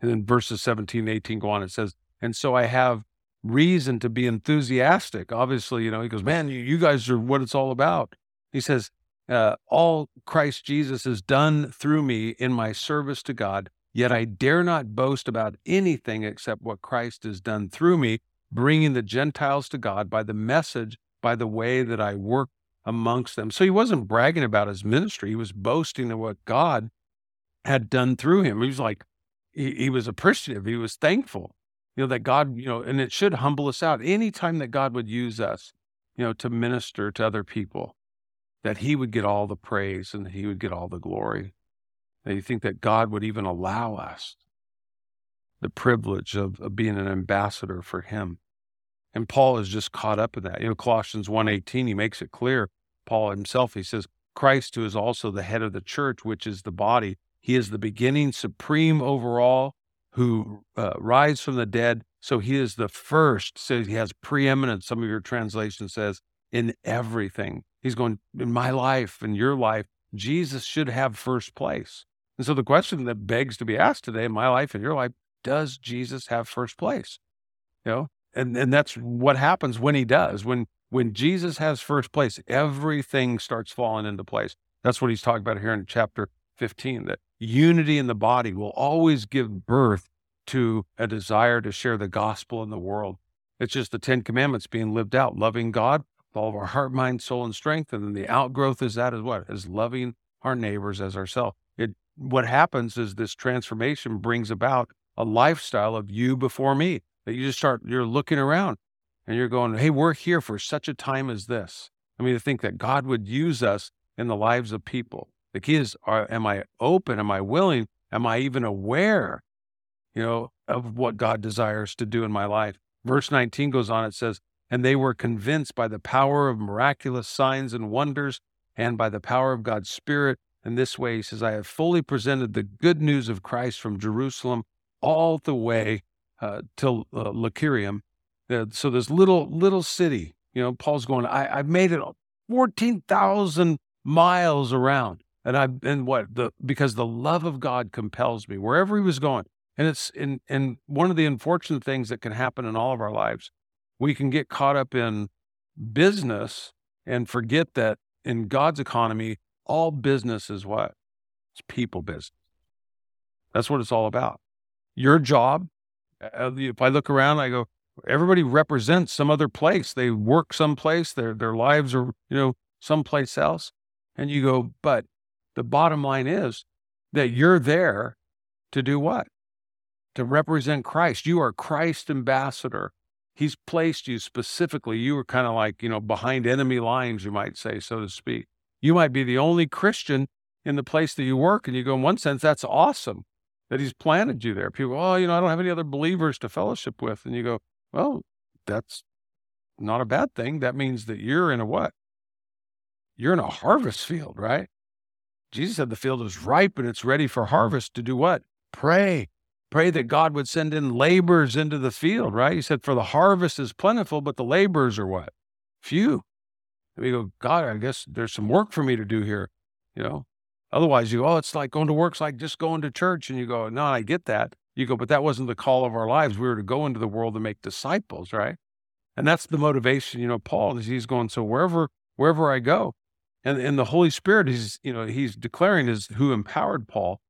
And then verses 17 and 18 go on. It says, "And so I have reason to be enthusiastic." Obviously, he goes, "Man, you guys are what it's all about." He says, "All Christ Jesus is done through me in my service to God, yet I dare not boast about anything except what Christ has done through me, bringing the Gentiles to God by the message, by the way that I work amongst them." So he wasn't bragging about his ministry. He was boasting of what God had done through him. He was like, he was appreciative. He was thankful, that God, and it should humble us out anytime that God would use us, to minister to other people, that he would get all the praise and that he would get all the glory. And you think that God would even allow us the privilege of being an ambassador for him. And Paul is just caught up in that. Colossians 1:18, he makes it clear. Paul himself, he says, "Christ, who is also the head of the church, which is the body, he is the beginning, supreme over all, who rise from the dead. So he is the first," says he has preeminence, some of your translation says, "in everything." He's going, in my life, in your life, Jesus should have first place. And so the question that begs to be asked today, in my life, in your life, does Jesus have first place? And that's what happens when he does. When Jesus has first place, everything starts falling into place. That's what he's talking about here in chapter 15, that unity in the body will always give birth to a desire to share the gospel in the world. It's just the 10 commandments being lived out, loving God with all of our heart, mind, soul, and strength. And then the outgrowth is that is what? Is loving our neighbors as ourselves. What happens is this transformation brings about a lifestyle of you before me, that you just start, you're looking around and you're going, hey, we're here for such a time as this. I mean, to think that God would use us in the lives of people. The key is, am I open? Am I willing? Am I even aware, of what God desires to do in my life? Verse 19 goes on, it says, "And they were convinced by the power of miraculous signs and wonders and by the power of God's Spirit. In this way," he says, "I have fully presented the good news of Christ from Jerusalem all the way till Illyricum." So this little city, Paul's going, I've made it 14,000 miles around. And because the love of God compels me wherever he was going. And it's in one of the unfortunate things that can happen in all of our lives. We can get caught up in business and forget that in God's economy, all business is what? It's people business. That's what it's all about. Your job, if I look around, I go, everybody represents some other place. They work someplace, their lives are, someplace else. And you go, but the bottom line is that you're there to do what? To represent Christ. You are Christ's ambassador. He's placed you specifically. You were kind of like, behind enemy lines, you might say, so to speak. You might be the only Christian in the place that you work. And you go, in one sense, that's awesome that he's planted you there. People go, oh, you know, I don't have any other believers to fellowship with. And you go, well, that's not a bad thing. That means that you're in a what? You're in a harvest field, right? Jesus said the field is ripe and it's ready for harvest. To do what? Pray. Pray that God would send in laborers into the field, right? He said, for the harvest is plentiful, but the laborers are what? Few. And we go, God, I guess there's some work for me to do here, you know? Otherwise, you go, oh, it's like going to work's like just going to church. And you go, no, I get that. You go, but that wasn't the call of our lives. We were to go into the world to make disciples, right? And that's the motivation, you know, Paul, is he's going, so wherever I go. And the Holy Spirit, he's declaring is who empowered Paul.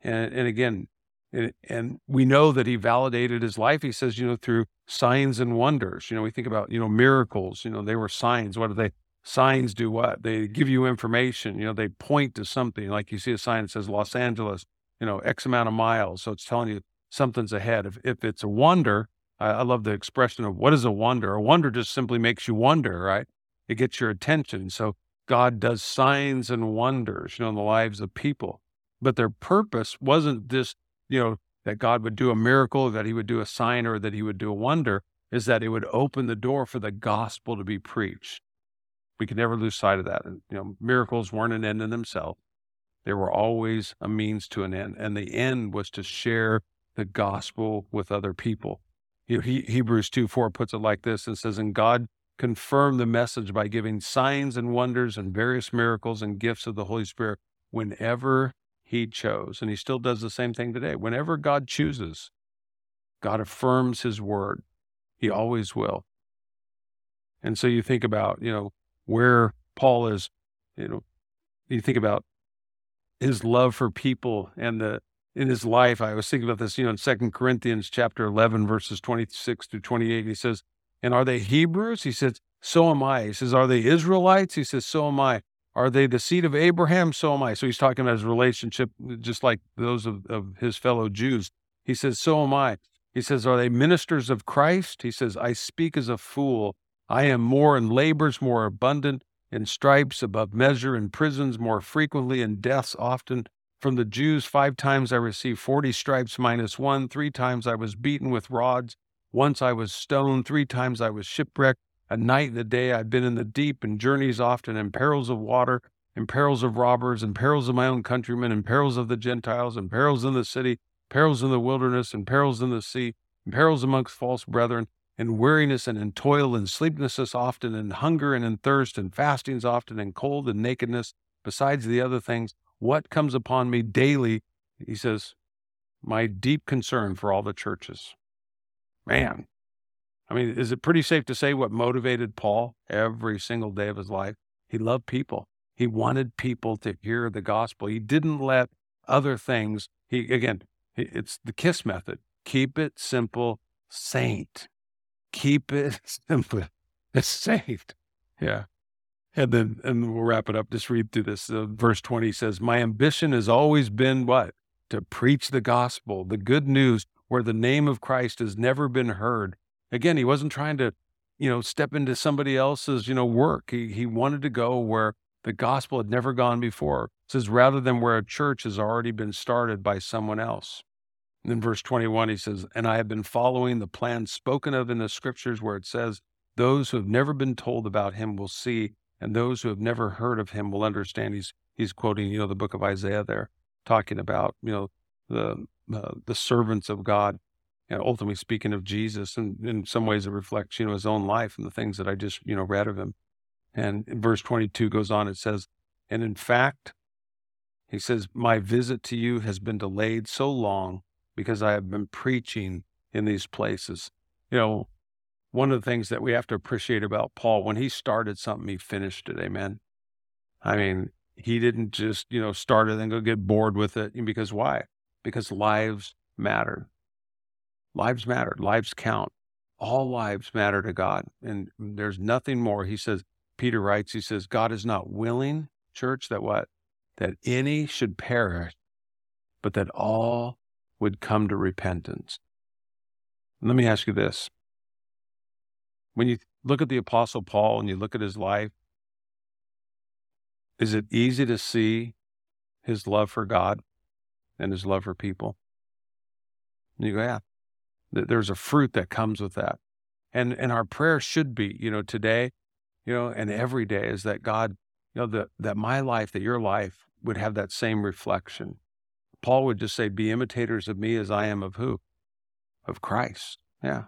And again, and we know that he validated his life. He says, you know, through signs and wonders. You know, we think about, you know, miracles. You know, they were signs. What do they? Signs do what? They give you information. You know, they point to something. Like you see a sign that says Los Angeles, you know, X amount of miles. So it's telling you something's ahead. If it's a wonder, I love the expression of what is a wonder? A wonder just simply makes you wonder, right? It gets your attention. So God does signs and wonders, you know, in the lives of people. But their purpose wasn't this, you know, that God would do a miracle, that he would do a sign, or that he would do a wonder, is that it would open the door for the gospel to be preached. We can never lose sight of that. You know, miracles weren't an end in themselves. They were always a means to an end. And the end was to share the gospel with other people. You know, Hebrews 2:4 puts it like this and says, and God confirmed the message by giving signs and wonders and various miracles and gifts of the Holy Spirit whenever he chose. And he still does the same thing today. Whenever God chooses, God affirms his word. He always will. And so you think about, you know, where Paul is, you know, you think about his love for people and in his life. I was thinking about this, you know, in 2 Corinthians chapter 11, verses 26 through 28, he says, and are they Hebrews? He says, so am I. He says, are they Israelites? He says, so am I. Are they the seed of Abraham? So am I. So he's talking about his relationship, just like those of his fellow Jews. He says, so am I. He says, are they ministers of Christ? He says, I speak as a fool. I am more in labors, more abundant, in stripes above measure, in prisons more frequently, in deaths often. From the Jews, 5 times I received 40 stripes minus 1. 3 times I was beaten with rods. Once I was stoned. 3 times I was shipwrecked. A night and a day I've been in the deep, in journeys often, in perils of water, in perils of robbers, in perils of my own countrymen, in perils of the Gentiles, in perils in the city, perils in the wilderness, in perils in the sea, in perils amongst false brethren, in weariness and in toil, in sleeplessness often, in hunger and in thirst, in fastings often, in cold and nakedness, besides the other things, what comes upon me daily, he says, my deep concern for all the churches. Man. I mean, is it pretty safe to say what motivated Paul every single day of his life? He loved people. He wanted people to hear the gospel. He didn't let other things, it's the KISS method. Keep it simple, saint. Keep it simple, saint. Yeah. And we'll wrap it up. Just read through this. Verse 20 says, my ambition has always been what? To preach the gospel, the good news where the name of Christ has never been heard. Again, he wasn't trying to, you know, step into somebody else's, you know, work. He wanted to go where the gospel had never gone before. It says, rather than where a church has already been started by someone else. And in verse 21, he says, and I have been following the plan spoken of in the scriptures where it says, those who have never been told about him will see, and those who have never heard of him will understand. He's quoting, you know, the book of Isaiah there, talking about, you know, the servants of God. And ultimately speaking of Jesus, and in some ways it reflects, you know, his own life and the things that I just, you know, read of him. And in verse 22 goes on, it says, and in fact, he says, my visit to you has been delayed so long because I have been preaching in these places. You know, one of the things that we have to appreciate about Paul, when he started something, he finished it, amen? I mean, he didn't just, you know, start it and go get bored with it. Because why? Because lives matter. Lives matter. Lives count. All lives matter to God. And there's nothing more. He says, Peter writes, he says, God is not willing, church, that what? That any should perish, but that all would come to repentance. Let me ask you this. When you look at the Apostle Paul and you look at his life, is it easy to see his love for God and his love for people. And you go, yeah, there's a fruit that comes with that. And our prayer should be, today, and every day is that God, that my life, that your life would have that same reflection. Paul would just say, be imitators of me as I am of who? Of Christ. Yeah.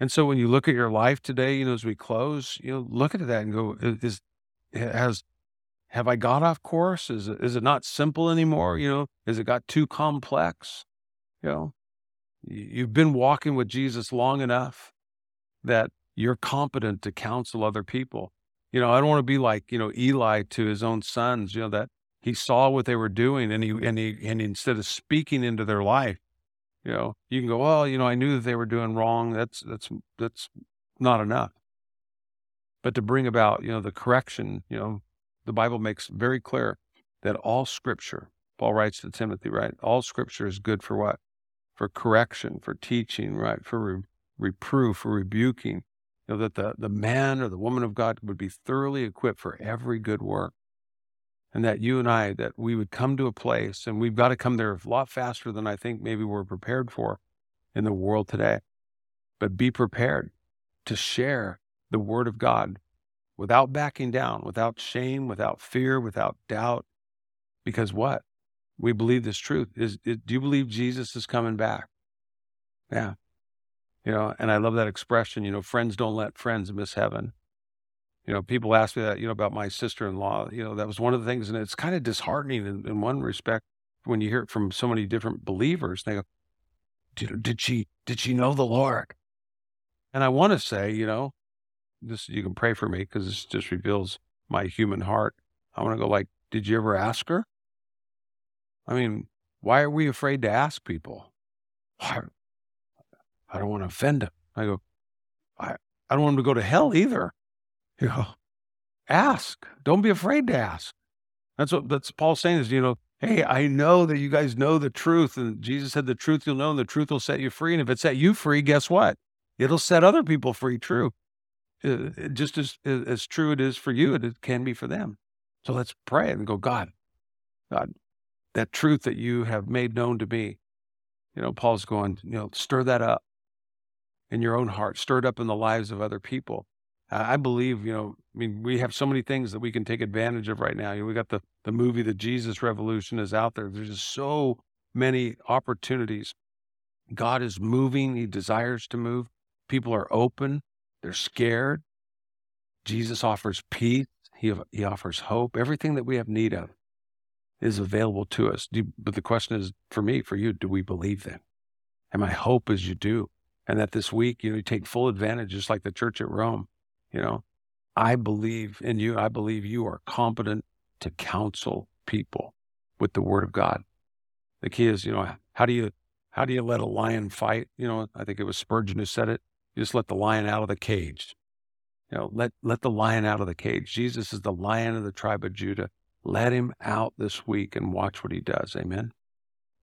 And so when you look at your life today, as we close, look at that and go, have I got off course? Is it not simple anymore? Has it got too complex? You've been walking with Jesus long enough that you're competent to counsel other people. I don't want to be like, Eli to his own sons, that he saw what they were doing and instead of speaking into their life, you can go, well, I knew that they were doing wrong. That's not enough. But to bring about, the correction, the Bible makes very clear that all scripture, Paul writes to Timothy, right? All scripture is good for what? For correction, for teaching, right? For reproof, for rebuking, that the man or the woman of God would be thoroughly equipped for every good work. And that you and I, that we would come to a place, and we've got to come there a lot faster than I think maybe we're prepared for in the world today. But be prepared to share the word of God without backing down, without shame, without fear, without doubt. Because what? We believe this truth. Do you believe Jesus is coming back? Yeah. And I love that expression, friends don't let friends miss heaven. People ask me that, about my sister-in-law, that was one of the things, and it's kind of disheartening in one respect when you hear it from so many different believers. They go, did she know the Lord? And I want to say, this, you can pray for me because this just reveals my human heart. I want to go like, did you ever ask her? I mean, why are we afraid to ask people? I don't want to offend him. I go, I don't want him to go to hell either. Ask. Don't be afraid to ask. That's Paul saying is, hey, I know that you guys know the truth. And Jesus said the truth you'll know and the truth will set you free. And if it set you free, guess what? It'll set other people free, true. Just as true it is for you, it can be for them. So let's pray and go, God, that truth that you have made known to me, Paul's going, stir that up in your own heart, stir it up in the lives of other people. I believe, we have so many things that we can take advantage of right now. We got the movie, The Jesus Revolution is out there. There's just so many opportunities. God is moving. He desires to move. People are open. They're scared. Jesus offers peace. He offers hope. Everything that we have need of is available to us. But the question is, for me, for you, do we believe that? And my hope is you do. And that this week, you take full advantage, just like the church at Rome. I believe in you. I believe you are competent to counsel people with the word of God. The key is, how do you let a lion fight? I think it was Spurgeon who said it. You just let the lion out of the cage. Let the lion out of the cage. Jesus is the lion of the tribe of Judah. Let him out this week and watch what he does. Amen.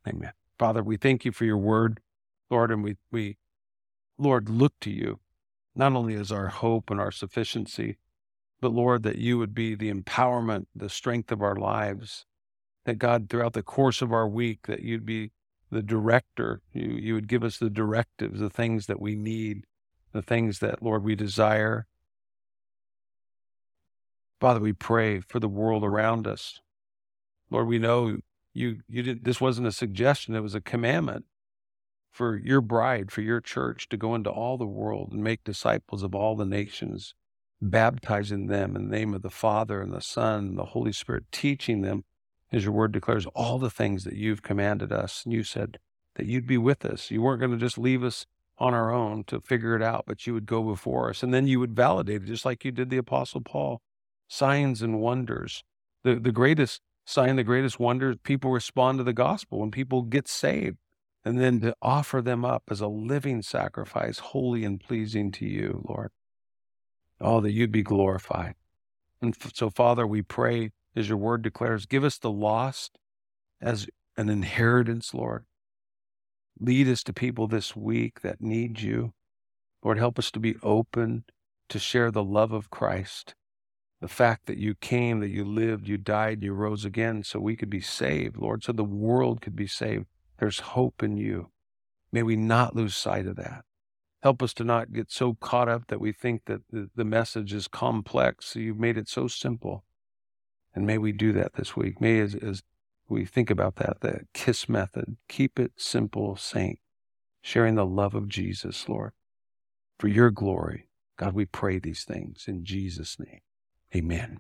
Amen. Father, we thank you for your word, Lord, and we Lord, look to you, not only as our hope and our sufficiency, but Lord, that you would be the empowerment, the strength of our lives, that God, throughout the course of our week, that you'd be the director, you would give us the directives, the things that we need, the things that, Lord, we desire. Father, we pray for the world around us. Lord, we know you didn't, this wasn't a suggestion, it was a commandment. For your bride, for your church to go into all the world and make disciples of all the nations, baptizing them in the name of the Father and the Son and the Holy Spirit, teaching them, as your word declares, all the things that you've commanded us. And you said that you'd be with us. You weren't going to just leave us on our own to figure it out, but you would go before us. And then you would validate it, just like you did the Apostle Paul. Signs and wonders. The greatest sign, the greatest wonder, people respond to the gospel when people get saved. And then to offer them up as a living sacrifice, holy and pleasing to you, Lord. Oh, that you'd be glorified. And so, Father, we pray, as your word declares, give us the lost as an inheritance, Lord. Lead us to people this week that need you. Lord, help us to be open to share the love of Christ the fact that you came, that you lived, you died, you rose again, so we could be saved, Lord, so the world could be saved. There's hope in you. May we not lose sight of that. Help us to not get so caught up that we think that the message is complex. You've made it so simple. And may we do that this week. May, as we think about that, the KISS method, keep it simple, saint, sharing the love of Jesus, Lord. For your glory, God, we pray these things in Jesus' name. Amen.